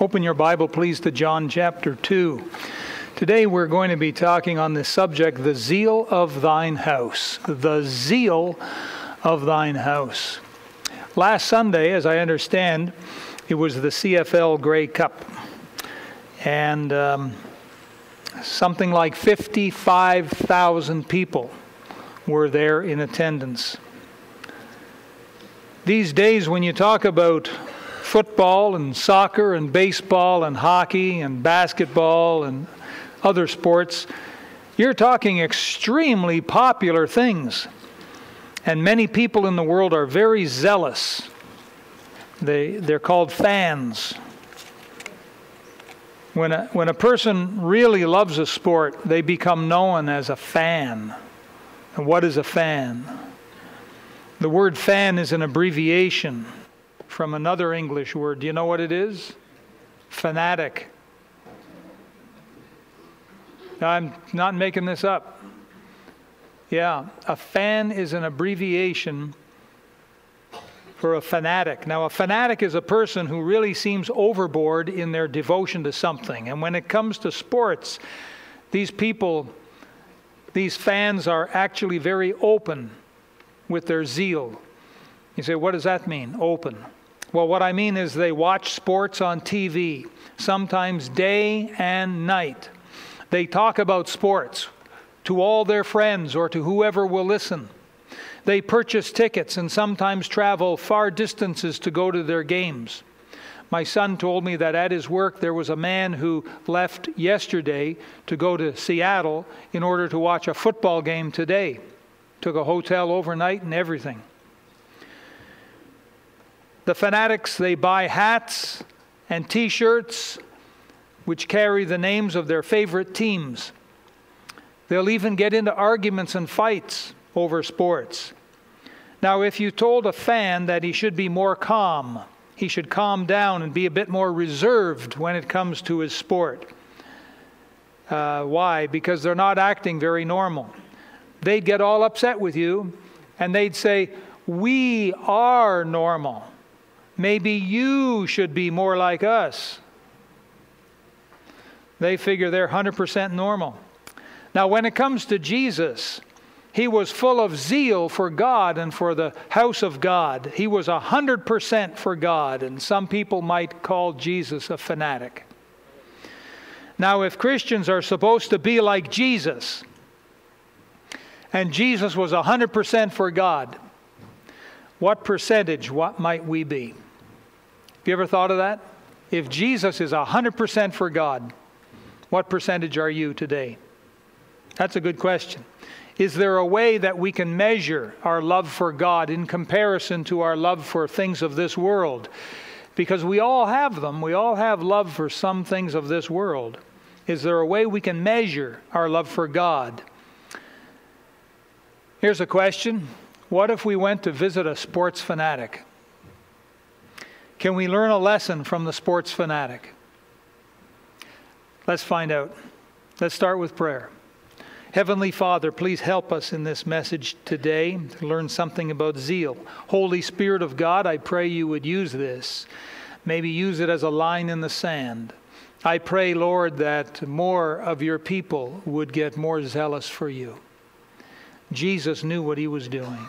Open your Bible, please, to John chapter 2. Today we're going to be talking on this subject, the zeal of thine house. The zeal of thine house. Last Sunday, as I understand, it was the CFL Grey Cup. And something like 55,000 people were there in attendance. These days when you talk about football and soccer and baseball and hockey and basketball and other sports, you're talking extremely popular things. And many people in the world are very zealous. They're called fans. When a person really loves a sport, they become known as a fan. And what is a fan? The word fan is an abbreviation from another English word. Do you know what it is? Fanatic. Now, I'm not making this up. Yeah, a fan is an abbreviation for a fanatic. Now, a fanatic is a person who really seems overboard in their devotion to something. And when it comes to sports, these people, these fans, are actually very open with their zeal. You say, what does that mean, open? Well, what I mean is they watch sports on TV, sometimes day and night. They talk about sports to all their friends or to whoever will listen. They purchase tickets and sometimes travel far distances to go to their games. My son told me that at his work there was a man who left yesterday to go to Seattle in order to watch a football game today. Took a hotel overnight and everything. The fanatics, they buy hats and t-shirts which carry the names of their favorite teams. They'll even get into arguments and fights over sports. Now, if you told a fan that he should be more calm, he should calm down and be a bit more reserved when it comes to his sport. Why? Because they're not acting very normal. They'd get all upset with you and they'd say, "We are normal. Maybe you should be more like us." They figure they're 100% normal. Now, when it comes to Jesus, he was full of zeal for God and for the house of God. He was 100% for God, and some people might call Jesus a fanatic. Now, if Christians are supposed to be like Jesus, and Jesus was 100% for God, what percentage might we be? Have you ever thought of that? If Jesus is 100% for God, what percentage are you today? That's a good question. Is there a way that we can measure our love for God in comparison to our love for things of this world? Because we all have them. We all have love for some things of this world. Is there a way we can measure our love for God? Here's a question. What if we went to visit a sports fanatic? Can we learn a lesson from the sports fanatic? Let's find out. Let's start with prayer. Heavenly Father, please help us in this message today to learn something about zeal. Holy Spirit of God, I pray you would use this. Maybe use it as a line in the sand. I pray, Lord, that more of your people would get more zealous for you. Jesus knew what he was doing.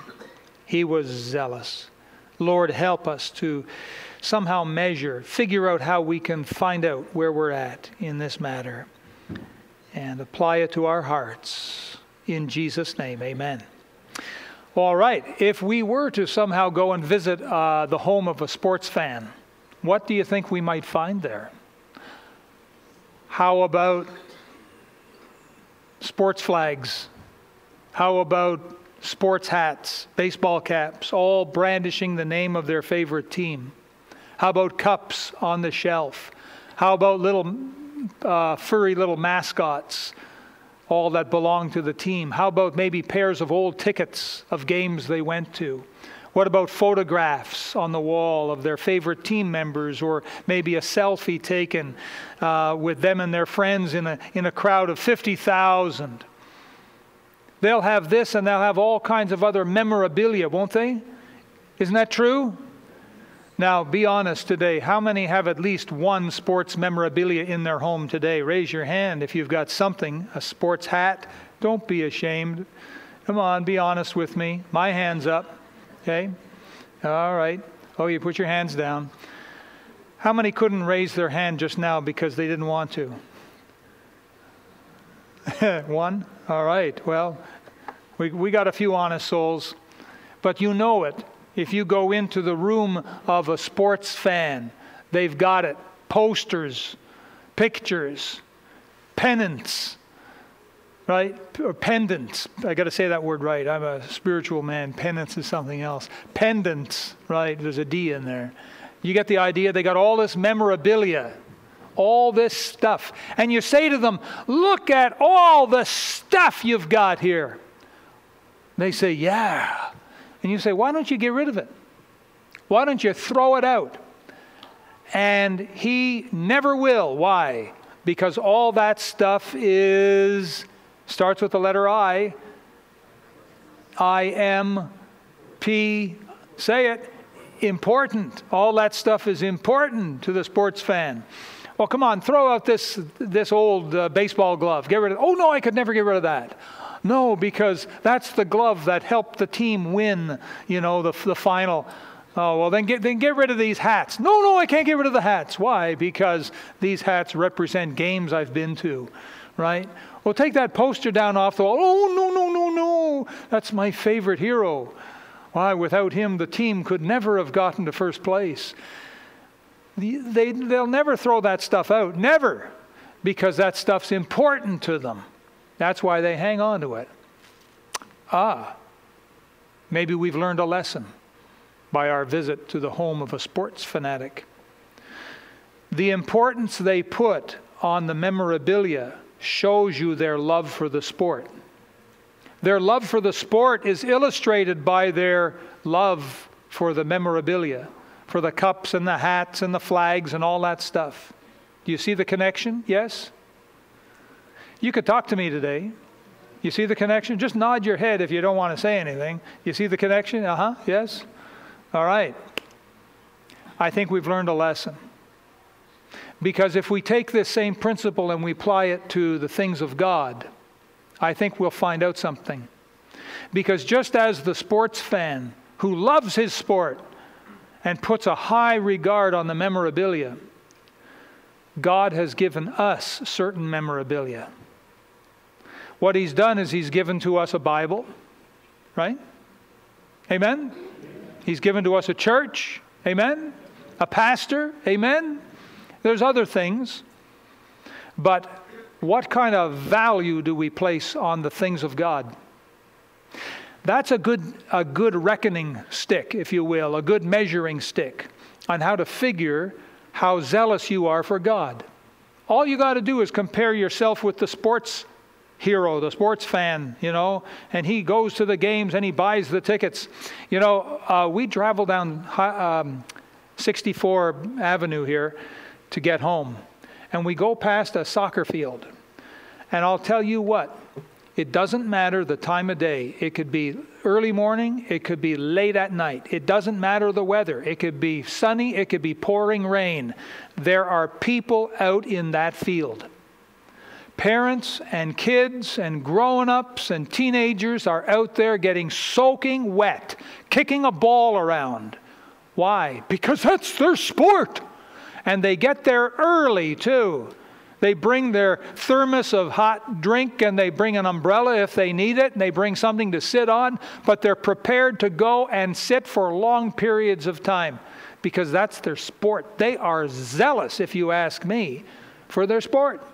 He was zealous. Lord, help us to somehow measure, figure out how we can find out where we're at in this matter and apply it to our hearts. In Jesus' name, amen. All right, if we were to somehow go and visit the home of a sports fan, what do you think we might find there? How about sports flags? How about sports hats, baseball caps, all brandishing the name of their favorite team? How about cups on the shelf? How about little furry little mascots, all that belong to the team? How about maybe pairs of old tickets of games they went to? What about photographs on the wall of their favorite team members, or maybe a selfie taken with them and their friends in a crowd of 50,000? They'll have this and they'll have all kinds of other memorabilia, won't they? Isn't that true? Now, be honest today. How many have at least one sports memorabilia in their home today? Raise your hand if you've got something, a sports hat. Don't be ashamed. Come on, be honest with me. My hand's up. Okay? All right. Oh, you put your hands down. How many couldn't raise their hand just now because they didn't want to? One? All right. Well, we got a few honest souls. But you know it. If you go into the room of a sports fan, they've got it. Posters, pictures, pennants, right? Or pendants. I got to say that word right. I'm a spiritual man. Pennants is something else. Pendants, right? There's a D in there. You get the idea. They got all this memorabilia, all this stuff. And you say to them, look at all the stuff you've got here. They say, yeah. And you say, why don't you get rid of it? Why don't you throw it out? And he never will. Why? Because all that stuff is, starts with the letter I. I-M-P. Say it. Important. All that stuff is important to the sports fan. Well, come on, throw out this old baseball glove. Get rid of it. Oh, no, I could never get rid of that. No, because that's the glove that helped the team win, you know, the final. Oh, well, then get rid of these hats. No, no, I can't get rid of the hats. Why? Because these hats represent games I've been to, right? Well, take that poster down off the wall. Oh, no, no, no, no. That's my favorite hero. Why? Without him, the team could never have gotten to first place. They'll never throw that stuff out. Never. Because that stuff's important to them. That's why they hang on to it. Ah, maybe we've learned a lesson by our visit to the home of a sports fanatic. The importance they put on the memorabilia shows you their love for the sport. Their love for the sport is illustrated by their love for the memorabilia, for the cups and the hats and the flags and all that stuff. Do you see the connection? Yes? You could talk to me today. You see the connection? Just nod your head if you don't want to say anything. You see the connection? Uh-huh. Yes? All right. I think we've learned a lesson. Because if we take this same principle and we apply it to the things of God, I think we'll find out something. Because just as the sports fan who loves his sport and puts a high regard on the memorabilia, God has given us certain memorabilia. What he's done is he's given to us a Bible, right? Amen? He's given to us a church, amen? A pastor, amen? There's other things. But what kind of value do we place on the things of God? That's a good reckoning stick, if you will, a good measuring stick on how to figure how zealous you are for God. All you got to do is compare yourself with the sports hero, the sports fan, you know, and he goes to the games and he buys the tickets. You know, we travel down 64 Avenue here to get home, and we go past a soccer field. And I'll tell you what, it doesn't matter the time of day. It could be early morning, it could be late at night. It doesn't matter the weather. It could be sunny, it could be pouring rain. There are people out in that field. Parents and kids and grown-ups and teenagers are out there getting soaking wet, kicking a ball around. Why? Because that's their sport. And they get there early, too. They bring their thermos of hot drink and they bring an umbrella if they need it, and they bring something to sit on, but they're prepared to go and sit for long periods of time because that's their sport. They are zealous, if you ask me, for their sport.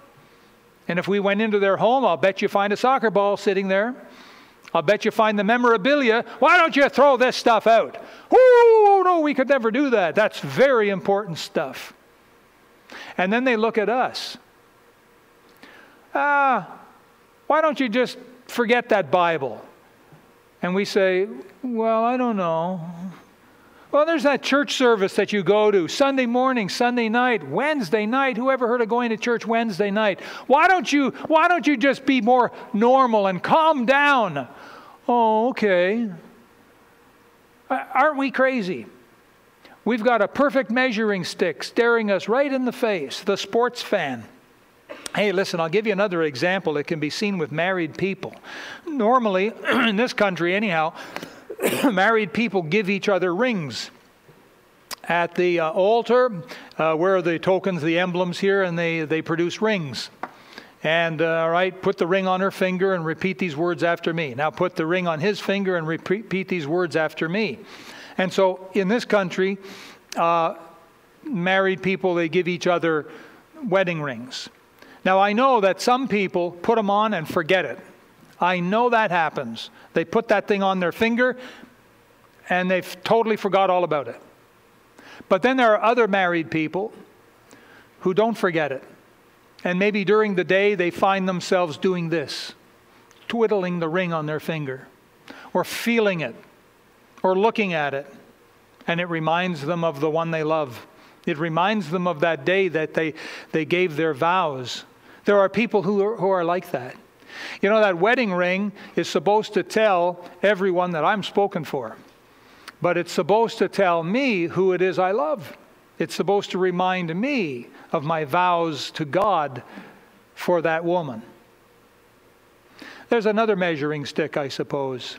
And if we went into their home, I'll bet you find a soccer ball sitting there. I'll bet you find the memorabilia. Why don't you throw this stuff out? Oh, no, we could never do that. That's very important stuff. And then they look at us. Why don't you just forget that Bible? And we say, well, I don't know. Well, there's that church service that you go to Sunday morning, Sunday night, Wednesday night. Whoever heard of going to church Wednesday night? Why don't you just be more normal and calm down? Oh, okay. Aren't we crazy? We've got a perfect measuring stick staring us right in the face, the sports fan. Hey, listen, I'll give you another example that can be seen with married people. Normally, in this country anyhow, married people give each other rings at the altar. Where are the tokens, the emblems here, and they produce rings. And, all right, put the ring on her finger and repeat these words after me. Now put the ring on his finger and repeat these words after me. And so in this country, married people, they give each other wedding rings. Now I know that some people put them on and forget it. I know that happens. They put that thing on their finger and they've totally forgot all about it. But then there are other married people who don't forget it. And maybe during the day they find themselves doing this, twiddling the ring on their finger, or feeling it, or looking at it, and it reminds them of the one they love. It reminds them of that day that they gave their vows. There are people who are like that. You know, that wedding ring is supposed to tell everyone that I'm spoken for, but it's supposed to tell me who it is I love. It's supposed to remind me of my vows to God for that woman. There's another measuring stick, I suppose.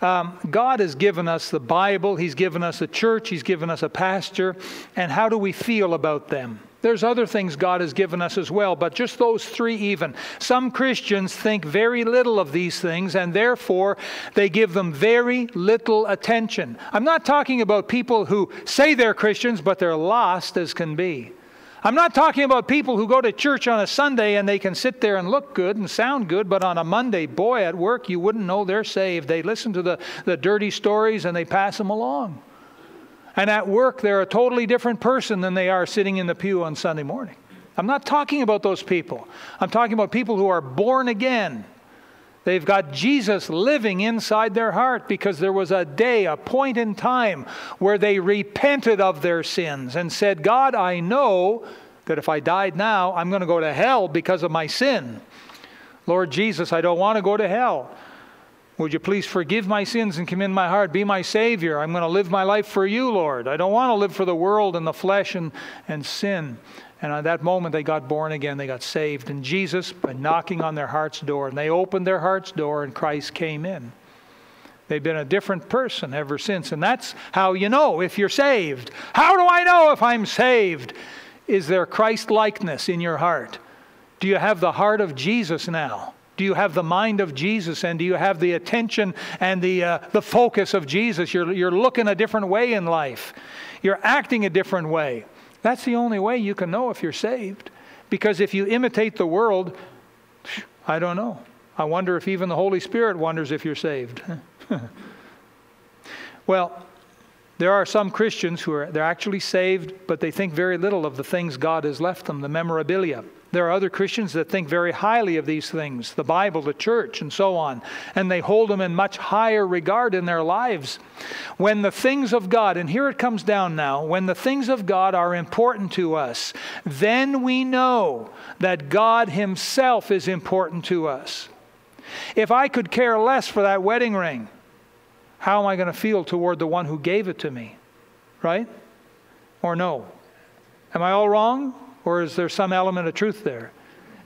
God has given us the Bible, He's given us a church, He's given us a pastor, and how do we feel about them? There's other things God has given us as well, but just those three even. Some Christians think very little of these things, and therefore they give them very little attention. I'm not talking about people who say they're Christians, but they're lost as can be. I'm not talking about people who go to church on a Sunday and they can sit there and look good and sound good, but on a Monday, boy, at work, you wouldn't know they're saved. They listen to the dirty stories and they pass them along. And at work, they're a totally different person than they are sitting in the pew on Sunday morning. I'm not talking about those people. I'm talking about people who are born again. They've got Jesus living inside their heart because there was a day, a point in time where they repented of their sins and said, God, I know that if I died now, I'm going to go to hell because of my sin. Lord Jesus, I don't want to go to hell. Would you please forgive my sins and come in my heart? Be my Savior. I'm going to live my life for you, Lord. I don't want to live for the world and the flesh and sin. And at that moment, they got born again. They got saved. And Jesus, by knocking on their heart's door, and they opened their heart's door, and Christ came in. They've been a different person ever since. And that's how you know if you're saved. How do I know if I'm saved? Is there Christ-likeness in your heart? Do you have the heart of Jesus now? Do you have the mind of Jesus? And do you have the attention and the focus of Jesus? You're looking a different way in life. You're acting a different way. That's the only way you can know if you're saved. Because if you imitate the world, I don't know. I wonder if even the Holy Spirit wonders if you're saved. Well, there are some Christians who are actually saved, but they think very little of the things God has left them, the memorabilia. There are other Christians that think very highly of these things, the Bible, the church, and so on. And they hold them in much higher regard in their lives. When the things of God, and here it comes down now, when the things of God are important to us, then we know that God Himself is important to us. If I could care less for that wedding ring, how am I going to feel toward the one who gave it to me? Right? Or no? Am I all wrong? Or is there some element of truth there?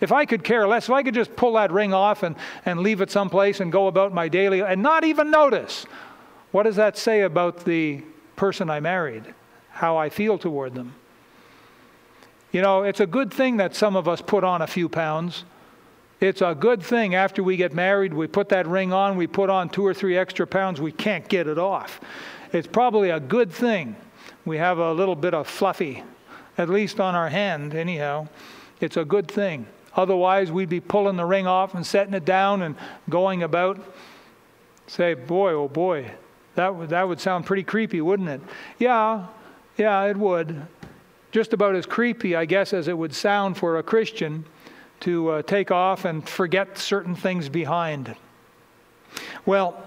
If I could care less, if I could just pull that ring off and leave it someplace and go about my daily and not even notice, what does that say about the person I married? How I feel toward them? You know, it's a good thing that some of us put on a few pounds. It's a good thing after we get married, we put that ring on, we put on 2 or 3 extra pounds, we can't get it off. It's probably a good thing we have a little bit of fluffy, at least on our hand, anyhow. It's a good thing. Otherwise, we'd be pulling the ring off and setting it down and going about, say, boy, oh boy, that would sound pretty creepy, wouldn't it? Yeah, it would. Just about as creepy, I guess, as it would sound for a Christian to take off and forget certain things behind. Well,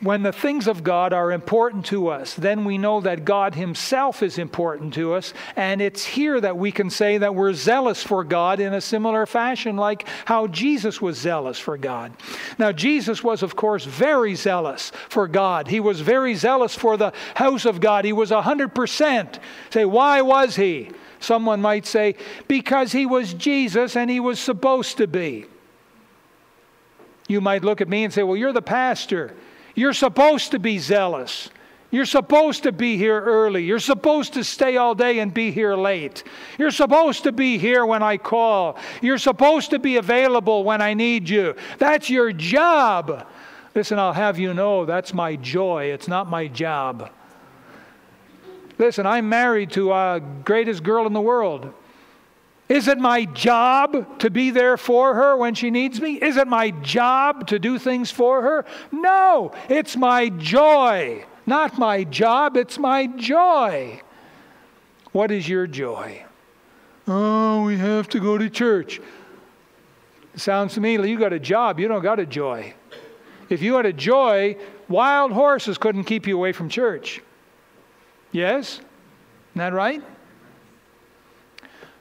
When the things of God are important to us, then we know that God himself is important to us. And it's here that we can say that we're zealous for God in a similar fashion, like how Jesus was zealous for God. Now, Jesus was, of course, very zealous for God. He was very zealous for the house of God. He was 100%. Say, why was he? Someone might say, because he was Jesus and he was supposed to be. You might look at me and say, well, you're the pastor. You're supposed to be zealous. You're supposed to be here early. You're supposed to stay all day and be here late. You're supposed to be here when I call. You're supposed to be available when I need you. That's your job. Listen, I'll have you know that's my joy. It's not my job. Listen, I'm married to the greatest girl in the world. Is it my job to be there for her when she needs me? Is it my job to do things for her? No, it's my joy. Not my job, it's my joy. What is your joy? Oh, we have to go to church. It sounds to me like you got a job, you don't got a joy. If you had a joy, wild horses couldn't keep you away from church. Yes? Isn't that right?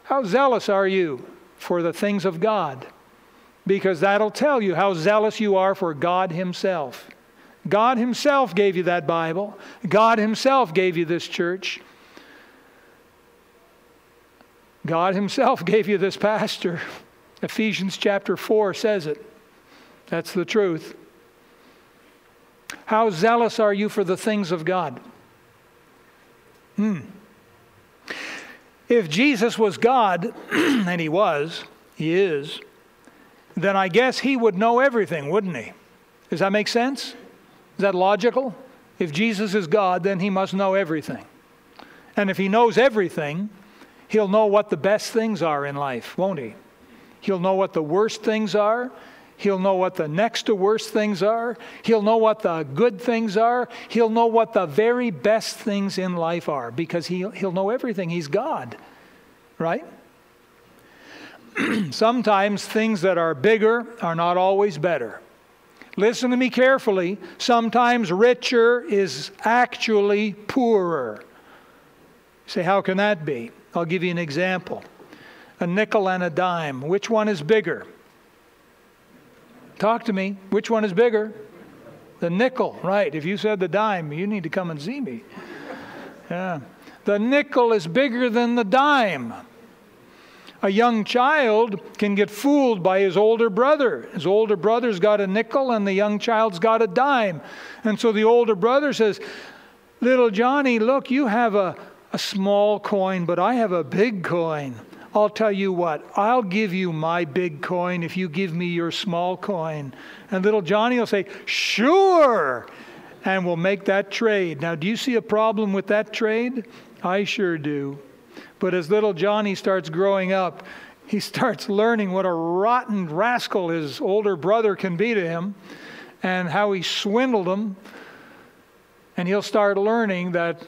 How zealous are you for the things of God? Because that'll tell you how zealous you are for God himself. God himself gave you that Bible. God himself gave you this church. God himself gave you this pastor. Ephesians chapter 4 says it. That's the truth. How zealous are you for the things of God? If Jesus was God, and he was, he is, then I guess he would know everything, wouldn't he? Does that make sense? Is that logical? If Jesus is God, then he must know everything. And if he knows everything, he'll know what the best things are in life, won't he? He'll know what the worst things are. He'll know what the next to worst things are. He'll know what the good things are. He'll know what the very best things in life are, because he'll know everything. He's God, right? Sometimes things that are bigger are not always better. Listen to me carefully. Sometimes richer is actually poorer. You say, how can that be? I'll give you an example. A nickel and a dime. Which one is bigger? Talk to me. Which one is bigger? The nickel, right. If you said the dime, you need to come and see me. Yeah. The nickel is bigger than the dime. A young child can get fooled by his older brother. His older brother's got a nickel and the young child's got a dime. And so the older brother says, little Johnny, look, you have a small coin, but I have a big coin. I'll tell you what, I'll give you my big coin if you give me your small coin. And little Johnny will say, sure, and we'll make that trade. Now, do you see a problem with that trade? I sure do. But as little Johnny starts growing up, he starts learning what a rotten rascal his older brother can be to him and how he swindled him. And he'll start learning that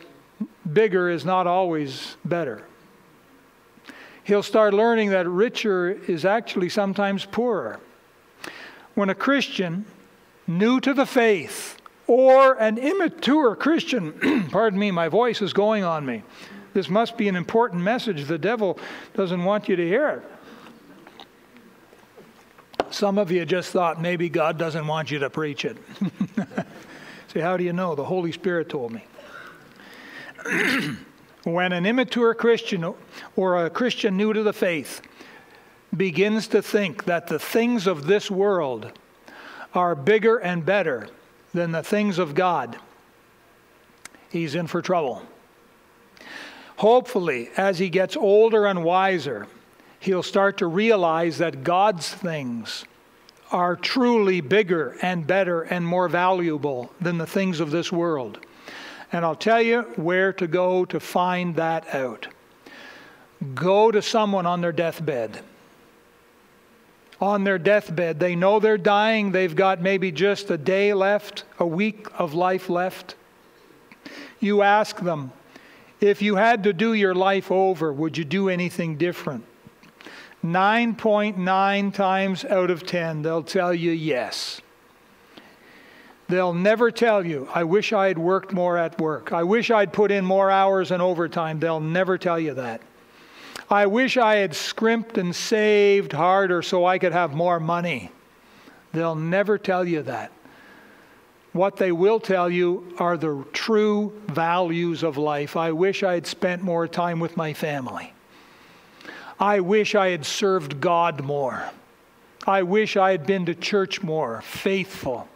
bigger is not always better. He'll start learning that richer is actually sometimes poorer. When a Christian new to the faith or an immature Christian, pardon me, my voice is going on me. This must be an important message. The devil doesn't want you to hear it. Some of you just thought maybe God doesn't want you to preach it. See, how do you know? The Holy Spirit told me. When an immature Christian or a Christian new to the faith begins to think that the things of this world are bigger and better than the things of God, he's in for trouble. Hopefully, as he gets older and wiser, he'll start to realize that God's things are truly bigger and better and more valuable than the things of this world. And I'll tell you where to go to find that out. Go to someone on their deathbed. On their deathbed, they know they're dying. They've got maybe just a day left, a week of life left. You ask them, if you had to do your life over, would you do anything different? 9.9 times out of 10, they'll tell you yes. They'll never tell you, I wish I had worked more at work. I wish I'd put in more hours and overtime. They'll never tell you that. I wish I had scrimped and saved harder so I could have more money. They'll never tell you that. What they will tell you are the true values of life. I wish I had spent more time with my family. I wish I had served God more. I wish I had been to church more, faithful.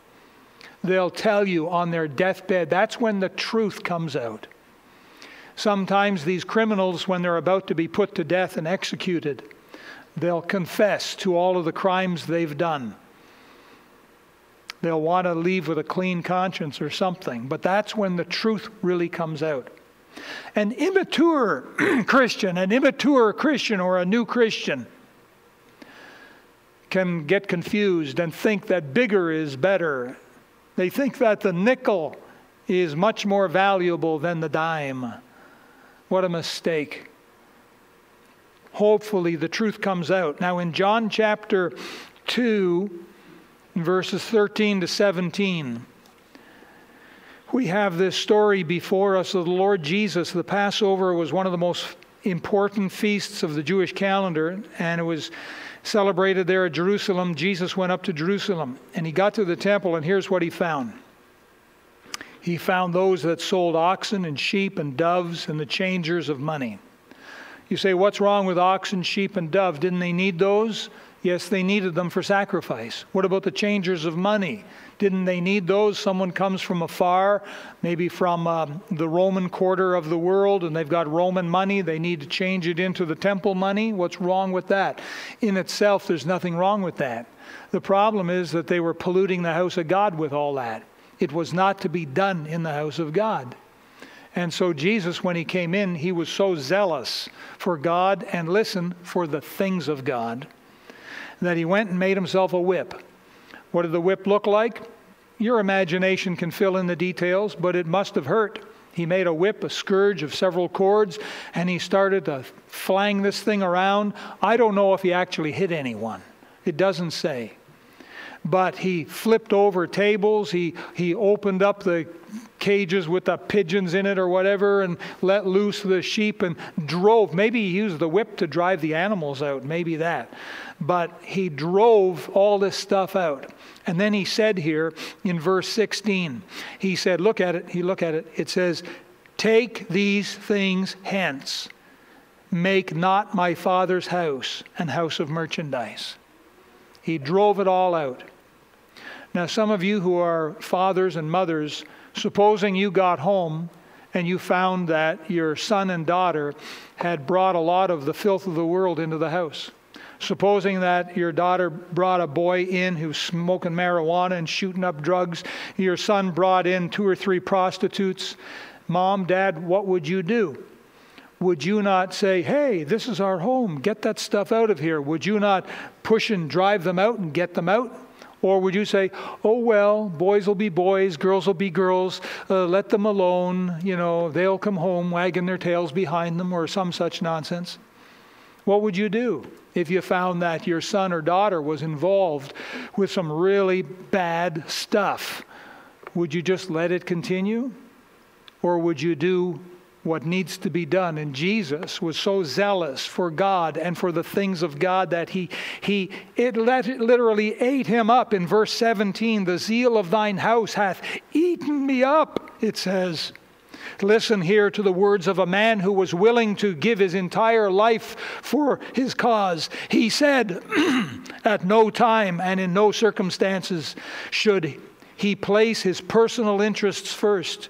They'll tell you on their deathbed. That's when the truth comes out. Sometimes these criminals, when they're about to be put to death and executed, they'll confess to all of the crimes they've done. They'll want to leave with a clean conscience or something, but that's when the truth really comes out. An immature Christian or a new Christian can get confused and think that bigger is better. They think that the nickel is much more valuable than the dime. What a mistake. Hopefully the truth comes out. Now in John chapter 2, verses 13 to 17, we have this story before us of the Lord Jesus. The Passover was one of the most important feasts of the Jewish calendar, and it was celebrated there at Jerusalem. Jesus went up to Jerusalem, and he got to the temple, and here's what he found. He found those that sold oxen and sheep and doves and the changers of money. You say, what's wrong with oxen, sheep, and doves? Didn't they need those? Yes, they needed them for sacrifice. What about the changers of money? Didn't they need those? Someone comes from afar, maybe from the Roman quarter of the world, and they've got Roman money. They need to change it into the temple money. What's wrong with that? In itself, there's nothing wrong with that. The problem is that they were polluting the house of God with all that. It was not to be done in the house of God. And so Jesus, when he came in, he was so zealous for God and, listen, for the things of God, that he went and made himself a whip. What did the whip look like? Your imagination can fill in the details, but it must have hurt. He made a whip, a scourge of several cords, and he started to flang this thing around. I don't know if he actually hit anyone. It doesn't say. But he flipped over tables, he opened up the cages with the pigeons in it or whatever, and let loose the sheep and drove. Maybe he used the whip to drive the animals out, maybe that. But he drove all this stuff out. And then he said here in verse 16, he said, look at it, it says, "Take these things hence, make not my Father's house an house of merchandise." He drove it all out. Now, some of you who are fathers and mothers, supposing you got home and you found that your son and daughter had brought a lot of the filth of the world into the house. Supposing that your daughter brought a boy in who's smoking marijuana and shooting up drugs. Your son brought in 2 or 3 prostitutes. Mom, Dad, what would you do? Would you not say, hey, this is our home, get that stuff out of here? Would you not push and drive them out and get them out? Or would you say, oh, well, boys will be boys, girls will be girls, let them alone, you know, they'll come home wagging their tails behind them, or some such nonsense? What would you do if you found that your son or daughter was involved with some really bad stuff? Would you just let it continue? Or would you do what needs to be done? And Jesus was so zealous for God and for the things of God that it literally ate him up. In verse 17, the zeal of thine house hath eaten me up, it says. Listen here to the words of a man who was willing to give his entire life for his cause. He said, at no time and in no circumstances should he place his personal interests first.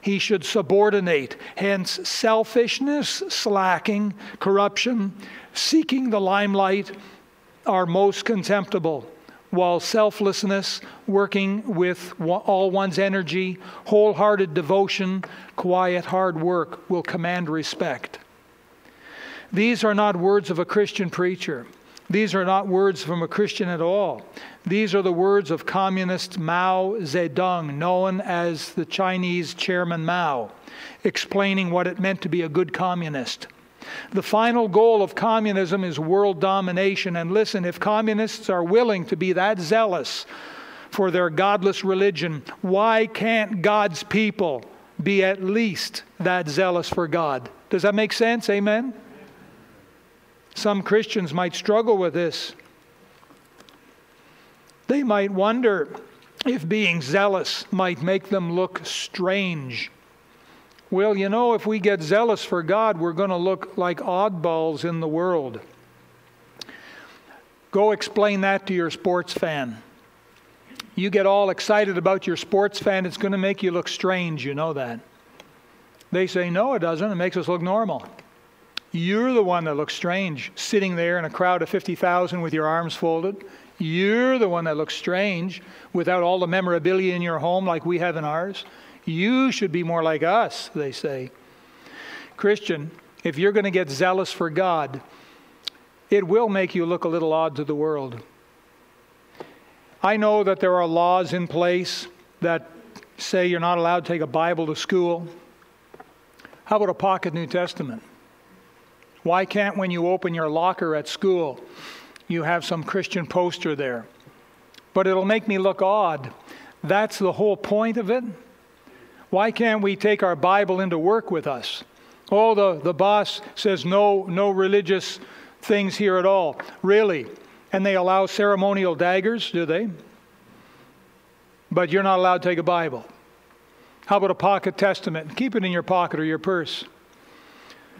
He should subordinate, hence selfishness, slacking, corruption, seeking the limelight are most contemptible, while selflessness, working with all one's energy, wholehearted devotion, quiet hard work will command respect. These are not words of a Christian preacher. These are not words from a Christian at all. These are the words of communist Mao Zedong, known as the Chinese Chairman Mao, explaining what it meant to be a good communist. The final goal of communism is world domination. And listen, if communists are willing to be that zealous for their godless religion. Why can't God's people be at least that zealous for God? Does that make sense? Amen? Some Christians might struggle with this. They might wonder if being zealous might make them look strange. Well, you know, if we get zealous for God, we're going to look like oddballs in the world. Go explain that to your sports fan. You get all excited about your sports fan, it's going to make you look strange, you know that. They say, no, it doesn't. It makes us look normal. You're the one that looks strange, sitting there in a crowd of 50,000 with your arms folded. You're the one that looks strange without all the memorabilia in your home like we have in ours. You should be more like us, they say. Christian, if you're going to get zealous for God, it will make you look a little odd to the world. I know that there are laws in place that say you're not allowed to take a Bible to school. How about a pocket New Testament? Why can't, when you open your locker at school, you have some Christian poster there? But it'll make me look odd. That's the whole point of it. Why can't we take our Bible into work with us? Oh, the boss says no religious things here at all. Really? And they allow ceremonial daggers, do they? But you're not allowed to take a Bible. How about a pocket Testament? Keep it in your pocket or your purse.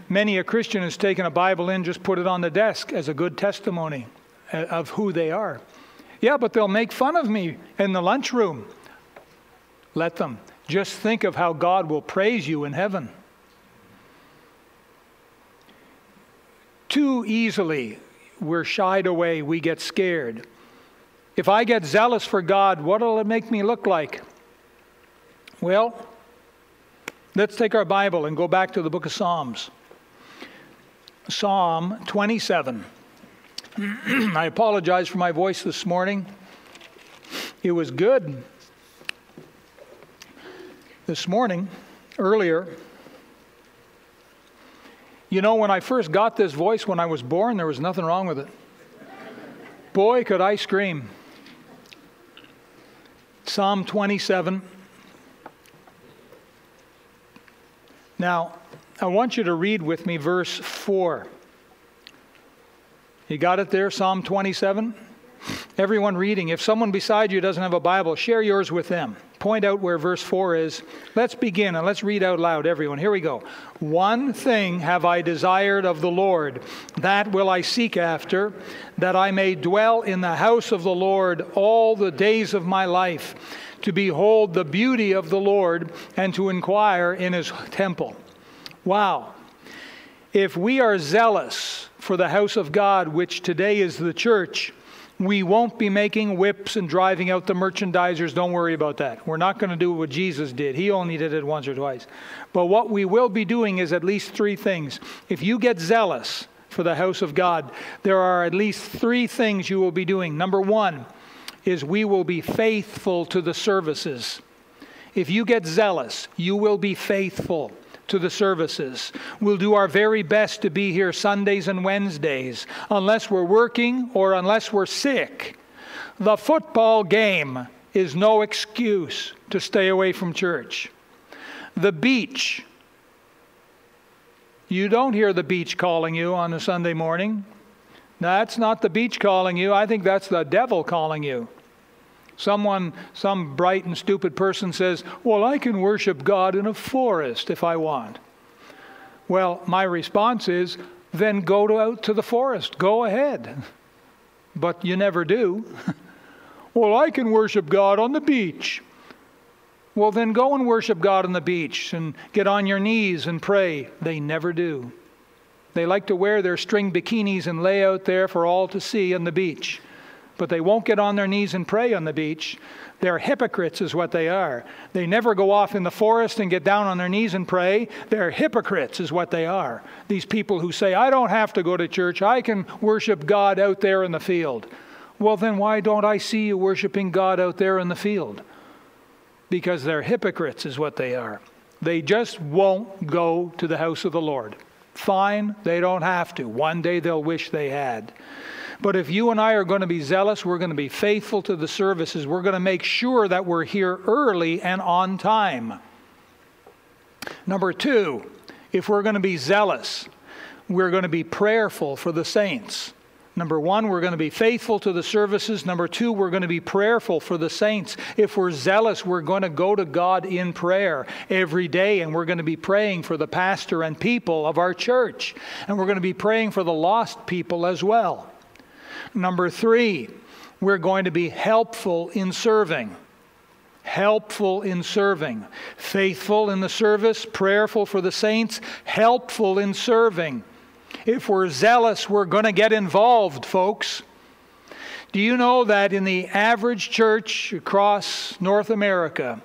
Many a Christian has taken a Bible in, just put it on the desk as a good testimony of who they are. Yeah, but they'll make fun of me in the lunchroom. Let them. Just think of how God will praise you in heaven. Too easily, we're shied away. We get scared. If I get zealous for God, what will it make me look like? Well, let's take our Bible and go back to the book of Psalms. Psalm 27. I apologize for my voice this morning. It was good this morning, earlier. You know, when I first got this voice, when I was born, there was nothing wrong with it. Boy, could I scream. Psalm 27. Now, I want you to read with me verse 4. You got it there, Psalm 27? Everyone reading. If someone beside you doesn't have a Bible, share yours with them. Point out where verse 4 is. Let's begin and let's read out loud, everyone. Here we go. One thing have I desired of the Lord, that will I seek after, that I may dwell in the house of the Lord all the days of my life, to behold the beauty of the Lord and to inquire in his temple. Wow. If we are zealous for the house of God, which today is the church, we won't be making whips and driving out the merchandisers. Don't worry about that. We're not going to do what Jesus did. He only did it once or twice. But what we will be doing is at least three things. If you get zealous for the house of God, there are at least three things you will be doing. Number one is we will be faithful to the services. If you get zealous, you will be faithful to the services. We'll do our very best to be here Sundays and Wednesdays, unless we're working or unless we're sick. The football game is no excuse to stay away from church. The beach. You don't hear the beach calling you on a Sunday morning. That's not the beach calling you. I think that's the devil calling you. Some bright and stupid person says, well, I can worship God in a forest if I want. Well, my response is, then go out to the forest. Go ahead. But you never do. Well, I can worship God on the beach. Well, then go and worship God on the beach and get on your knees and pray. They never do. They like to wear their string bikinis and lay out there for all to see on the beach. But they won't get on their knees and pray on the beach. They're hypocrites is what they are. They never go off in the forest and get down on their knees and pray. They're hypocrites is what they are. These people who say, I don't have to go to church. I can worship God out there in the field. Well, then why don't I see you worshiping God out there in the field? Because they're hypocrites is what they are. They just won't go to the house of the Lord. Fine, they don't have to. One day they'll wish they had. But if you and I are going to be zealous, we're going to be faithful to the services. We're going to make sure that we're here early and on time. Number two, if we're going to be zealous, we're going to be prayerful for the saints. Number one, we're going to be faithful to the services. Number two, we're going to be prayerful for the saints. If we're zealous, we're going to go to God in prayer every day, and we're going to be praying for the pastor and people of our church. And we're going to be praying for the lost people as well. Number three, we're going to be helpful in serving. Helpful in serving. Faithful in the service, prayerful for the saints, helpful in serving. If we're zealous, we're going to get involved, folks. Do you know that in the average church across North America,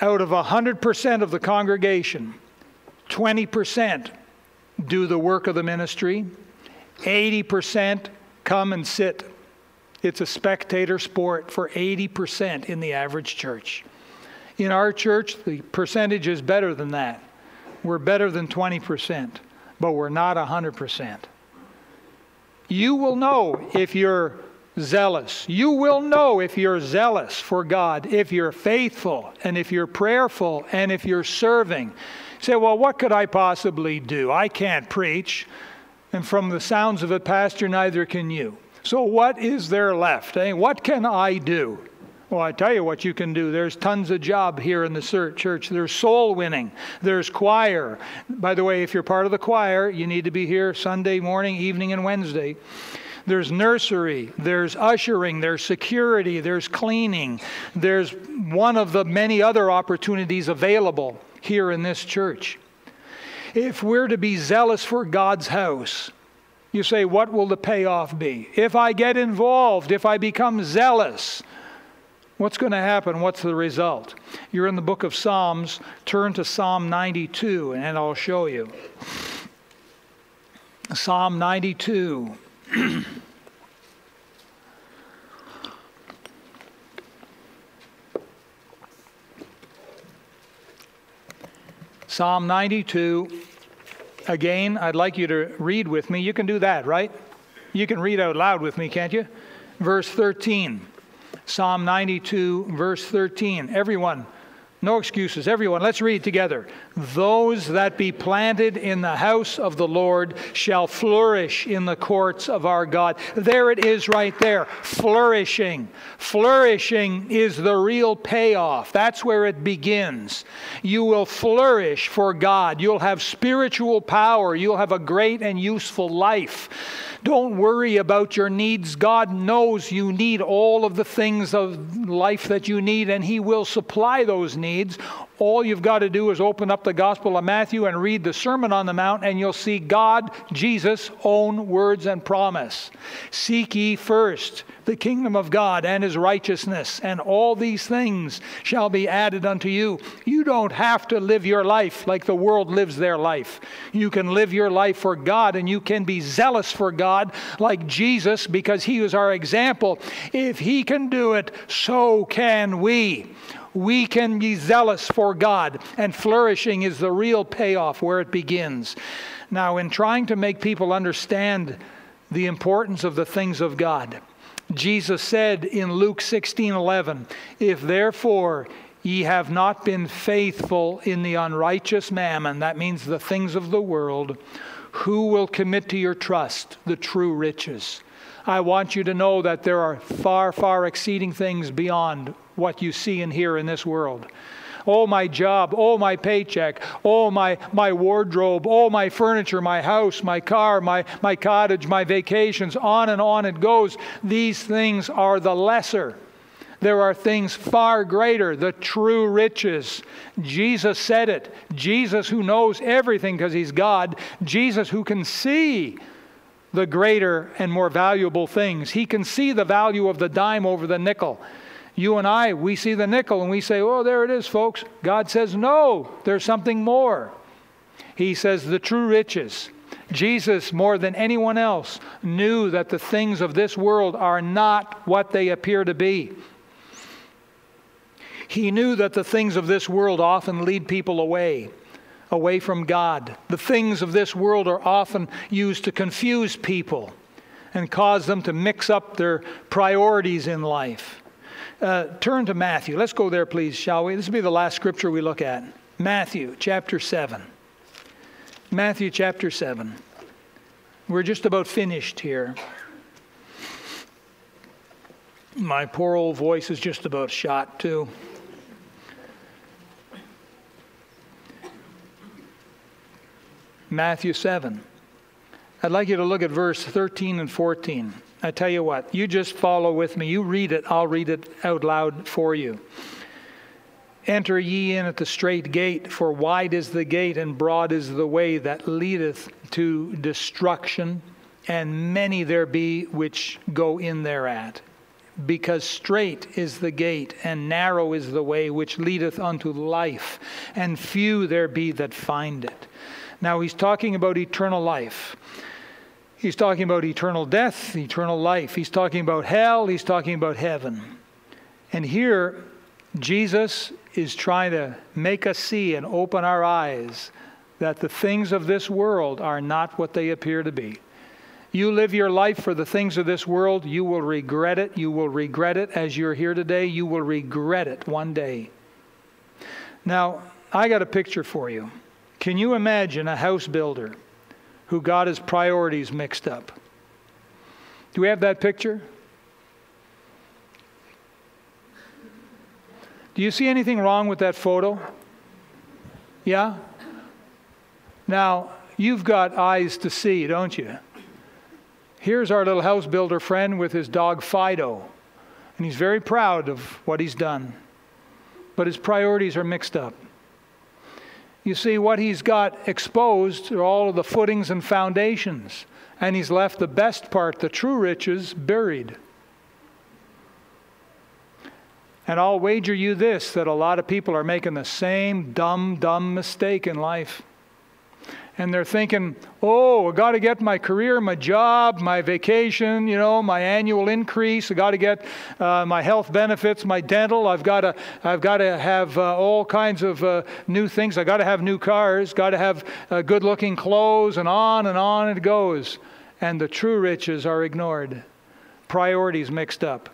out of 100% of the congregation, 20% do the work of the ministry, 80% come and sit. It's a spectator sport for 80% in the average church. In our church, the percentage is better than that. We're better than 20%, but we're not 100%. You will know if you're zealous. You will know if you're zealous for God, if you're faithful, and if you're prayerful, and if you're serving. You say, well, what could I possibly do? I can't preach. And from the sounds of it, Pastor, neither can you. So what is there left? Eh? What can I do? Well, I tell you what you can do. There's tons of job here in the church. There's soul winning. There's choir. By the way, if you're part of the choir, you need to be here Sunday morning, evening, and Wednesday. There's nursery. There's ushering. There's security. There's cleaning. There's one of the many other opportunities available here in this church. If we're to be zealous for God's house, you say, what will the payoff be? If I get involved, if I become zealous, what's going to happen? What's the result? You're in the book of Psalms. Turn to Psalm 92 and I'll show you. Psalm 92. Psalm 92. Again, I'd like you to read with me. You can do that, right? You can read out loud with me, can't you? Verse 13. Psalm 92, verse 13. Everyone, no excuses. Everyone, let's read together. Those that be planted in the house of the Lord shall flourish in the courts of our God. There it is right there. Flourishing. Flourishing is the real payoff. That's where it begins. You will flourish for God. You'll have spiritual power. You'll have a great and useful life. Don't worry about your needs. God knows you need all of the things of life that you need, and He will supply those needs. All you've got to do is open up the Gospel of Matthew and read the Sermon on the Mount, and you'll see God, Jesus' own words and promise. Seek ye first the kingdom of God and His righteousness, and all these things shall be added unto you. You don't have to live your life like the world lives their life. You can live your life for God, and you can be zealous for God like Jesus, because He is our example. If He can do it, so can we. We can be zealous for God, and flourishing is the real payoff where it begins. Now, in trying to make people understand the importance of the things of God, Jesus said in Luke 16:11, if therefore ye have not been faithful in the unrighteous mammon, that means the things of the world, who will commit to your trust the true riches? I want you to know that there are far, far exceeding things beyond what you see and hear in this world. Oh, my job, oh, my paycheck, oh, my wardrobe, oh, my furniture, my house, my car, my cottage, my vacations, on it goes. These things are the lesser. There are things far greater, the true riches. Jesus said it. Jesus, who knows everything because He's God. Jesus, who can see the greater and more valuable things. He can see the value of the dime over the nickel. You and I, we see the nickel and we say, oh, there it is, folks. God says, no, there's something more. He says the true riches. Jesus, more than anyone else, knew that the things of this world are not what they appear to be. He knew that the things of this world often lead people away. away from God. The things of this world are often used to confuse people and cause them to mix up their priorities in life. Turn to Matthew. Let's go there, please, shall we? This will be the last scripture we look at. Matthew chapter 7. Matthew chapter 7. We're just about finished here. My poor old voice is just about shot, too. Matthew 7. I'd like you to look at verse 13 and 14. I tell you what, you just follow with me. You read it, I'll read it out loud for you. Enter ye in at the straight gate, for wide is the gate and broad is the way that leadeth to destruction, and many there be which go in thereat. Because strait is the gate and narrow is the way which leadeth unto life, and few there be that find it. Now he's talking about eternal life. He's talking about eternal death, eternal life. He's talking about hell. He's talking about heaven. And here, Jesus is trying to make us see and open our eyes that the things of this world are not what they appear to be. You live your life for the things of this world, you will regret it. You will regret it as you're here today. You will regret it one day. Now, I got a picture for you. Can you imagine a house builder who got his priorities mixed up? Do we have that picture? Do you see anything wrong with that photo? Yeah? Now, you've got eyes to see, don't you? Here's our little house builder friend with his dog Fido, and he's very proud of what he's done, but his priorities are mixed up. You see, what he's got exposed are all of the footings and foundations, and he's left the best part, the true riches, buried. And I'll wager you this, that a lot of people are making the same dumb mistake in life. And they're thinking, oh, I've got to get my career, my job, my vacation, you know, my annual increase. I've got to get my health benefits, my dental. I've got to have all kinds of new things. I've got to have new cars, got to have good-looking clothes, and on it goes. And the true riches are ignored. Priorities mixed up.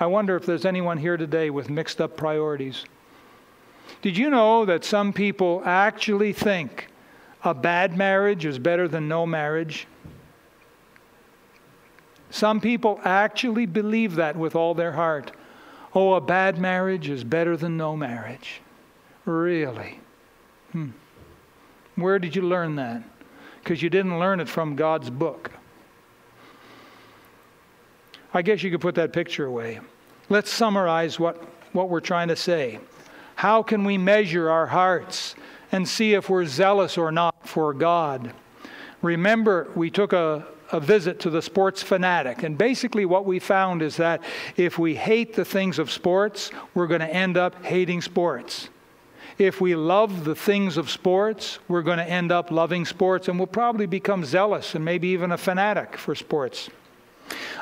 I wonder if there's anyone here today with mixed up priorities. Did you know that some people actually think a bad marriage is better than no marriage? Some people actually believe that with all their heart. Oh, a bad marriage is better than no marriage. Really? Where did you learn that? Because you didn't learn it from God's book. I guess you could put that picture away. Let's summarize what we're trying to say. How can we measure our hearts and see if we're zealous or not for God? Remember, we took a visit to the sports fanatic, and basically what we found is that if we hate the things of sports, we're going to end up hating sports. If we love the things of sports, we're going to end up loving sports, and we'll probably become zealous and maybe even a fanatic for sports.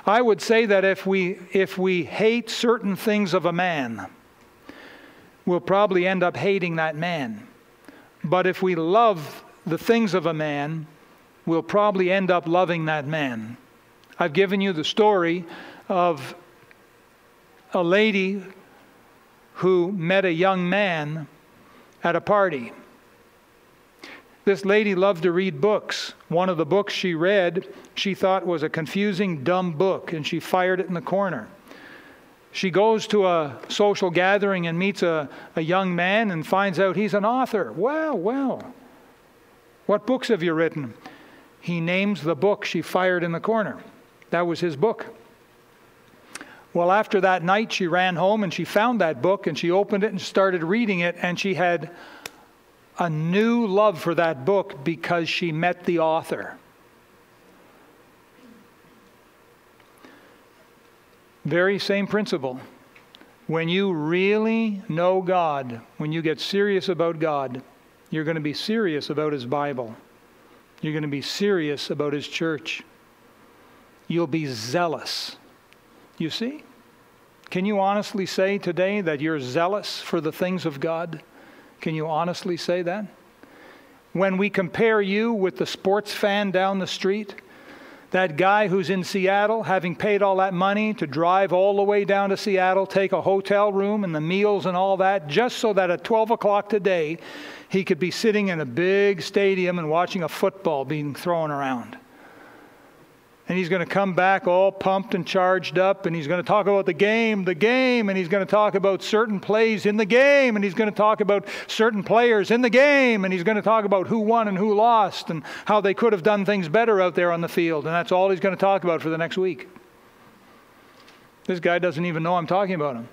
I would say that if we hate certain things of a man, we'll probably end up hating that man. But if we love the things of a man, we'll probably end up loving that man. I've given you the story of a lady who met a young man at a party. This lady loved to read books. One of the books she read, she thought was a confusing, dumb book, and she fired it in the corner. She goes to a social gathering and meets a young man and finds out he's an author. Well, well, what books have you written? He names the book she fired in the corner. That was his book. Well, after that night, she ran home and she found that book and she opened it and started reading it, and she had a new love for that book because she met the author. Very same principle. When you really know God, when you get serious about God, you're going to be serious about His Bible. You're going to be serious about His church. You'll be zealous. You see? Can you honestly say today that you're zealous for the things of God? Can you honestly say that? when we compare you with the sports fan down the street, that guy who's in Seattle, having paid all that money to drive all the way down to Seattle, take a hotel room and the meals and all that, just so that at 12 o'clock today, he could be sitting in a big stadium and watching a football being thrown around. And he's going to come back all pumped and charged up, and he's going to talk about the game, and he's going to talk about certain plays in the game, and he's going to talk about certain players in the game, and he's going to talk about who won and who lost and how they could have done things better out there on the field. And that's all he's going to talk about for the next week. This guy doesn't even know I'm talking about him.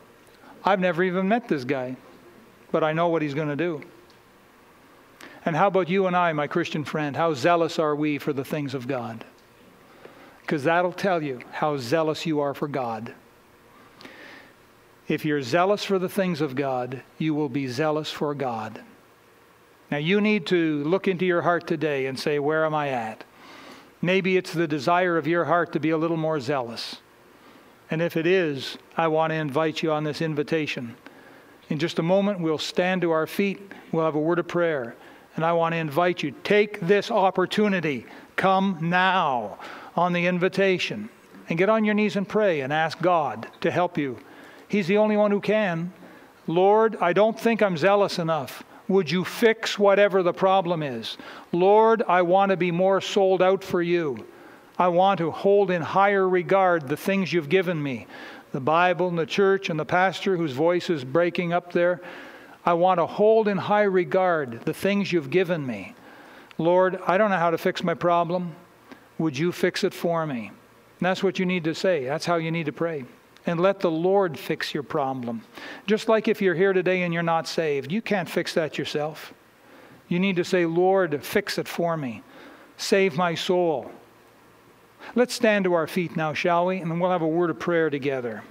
I've never even met this guy, but I know what he's going to do. And how about you and I, my Christian friend? How zealous are we for the things of God? Because that'll tell you how zealous you are for God. If you're zealous for the things of God, you will be zealous for God. Now you need to look into your heart today and say, where am I at? Maybe it's the desire of your heart to be a little more zealous. And if it is, I want to invite you on this invitation. In just a moment, we'll stand to our feet. We'll have a word of prayer. And I want to invite you, take this opportunity. Come now on the invitation and get on your knees and pray and ask God to help you. He's the only one who can. Lord, I don't think I'm zealous enough. Would you fix whatever the problem is? Lord, I want to be more sold out for you. I want to hold in higher regard the things you've given me, the Bible and the church and the pastor whose voice is breaking up there. I want to hold in high regard the things you've given me. Lord, I don't know how to fix my problem. Would you fix it for me? And that's what you need to say. That's how you need to pray. And let the Lord fix your problem. Just like if you're here today and you're not saved, you can't fix that yourself. You need to say, Lord, fix it for me. Save my soul. Let's stand to our feet now, shall we? And then we'll have a word of prayer together.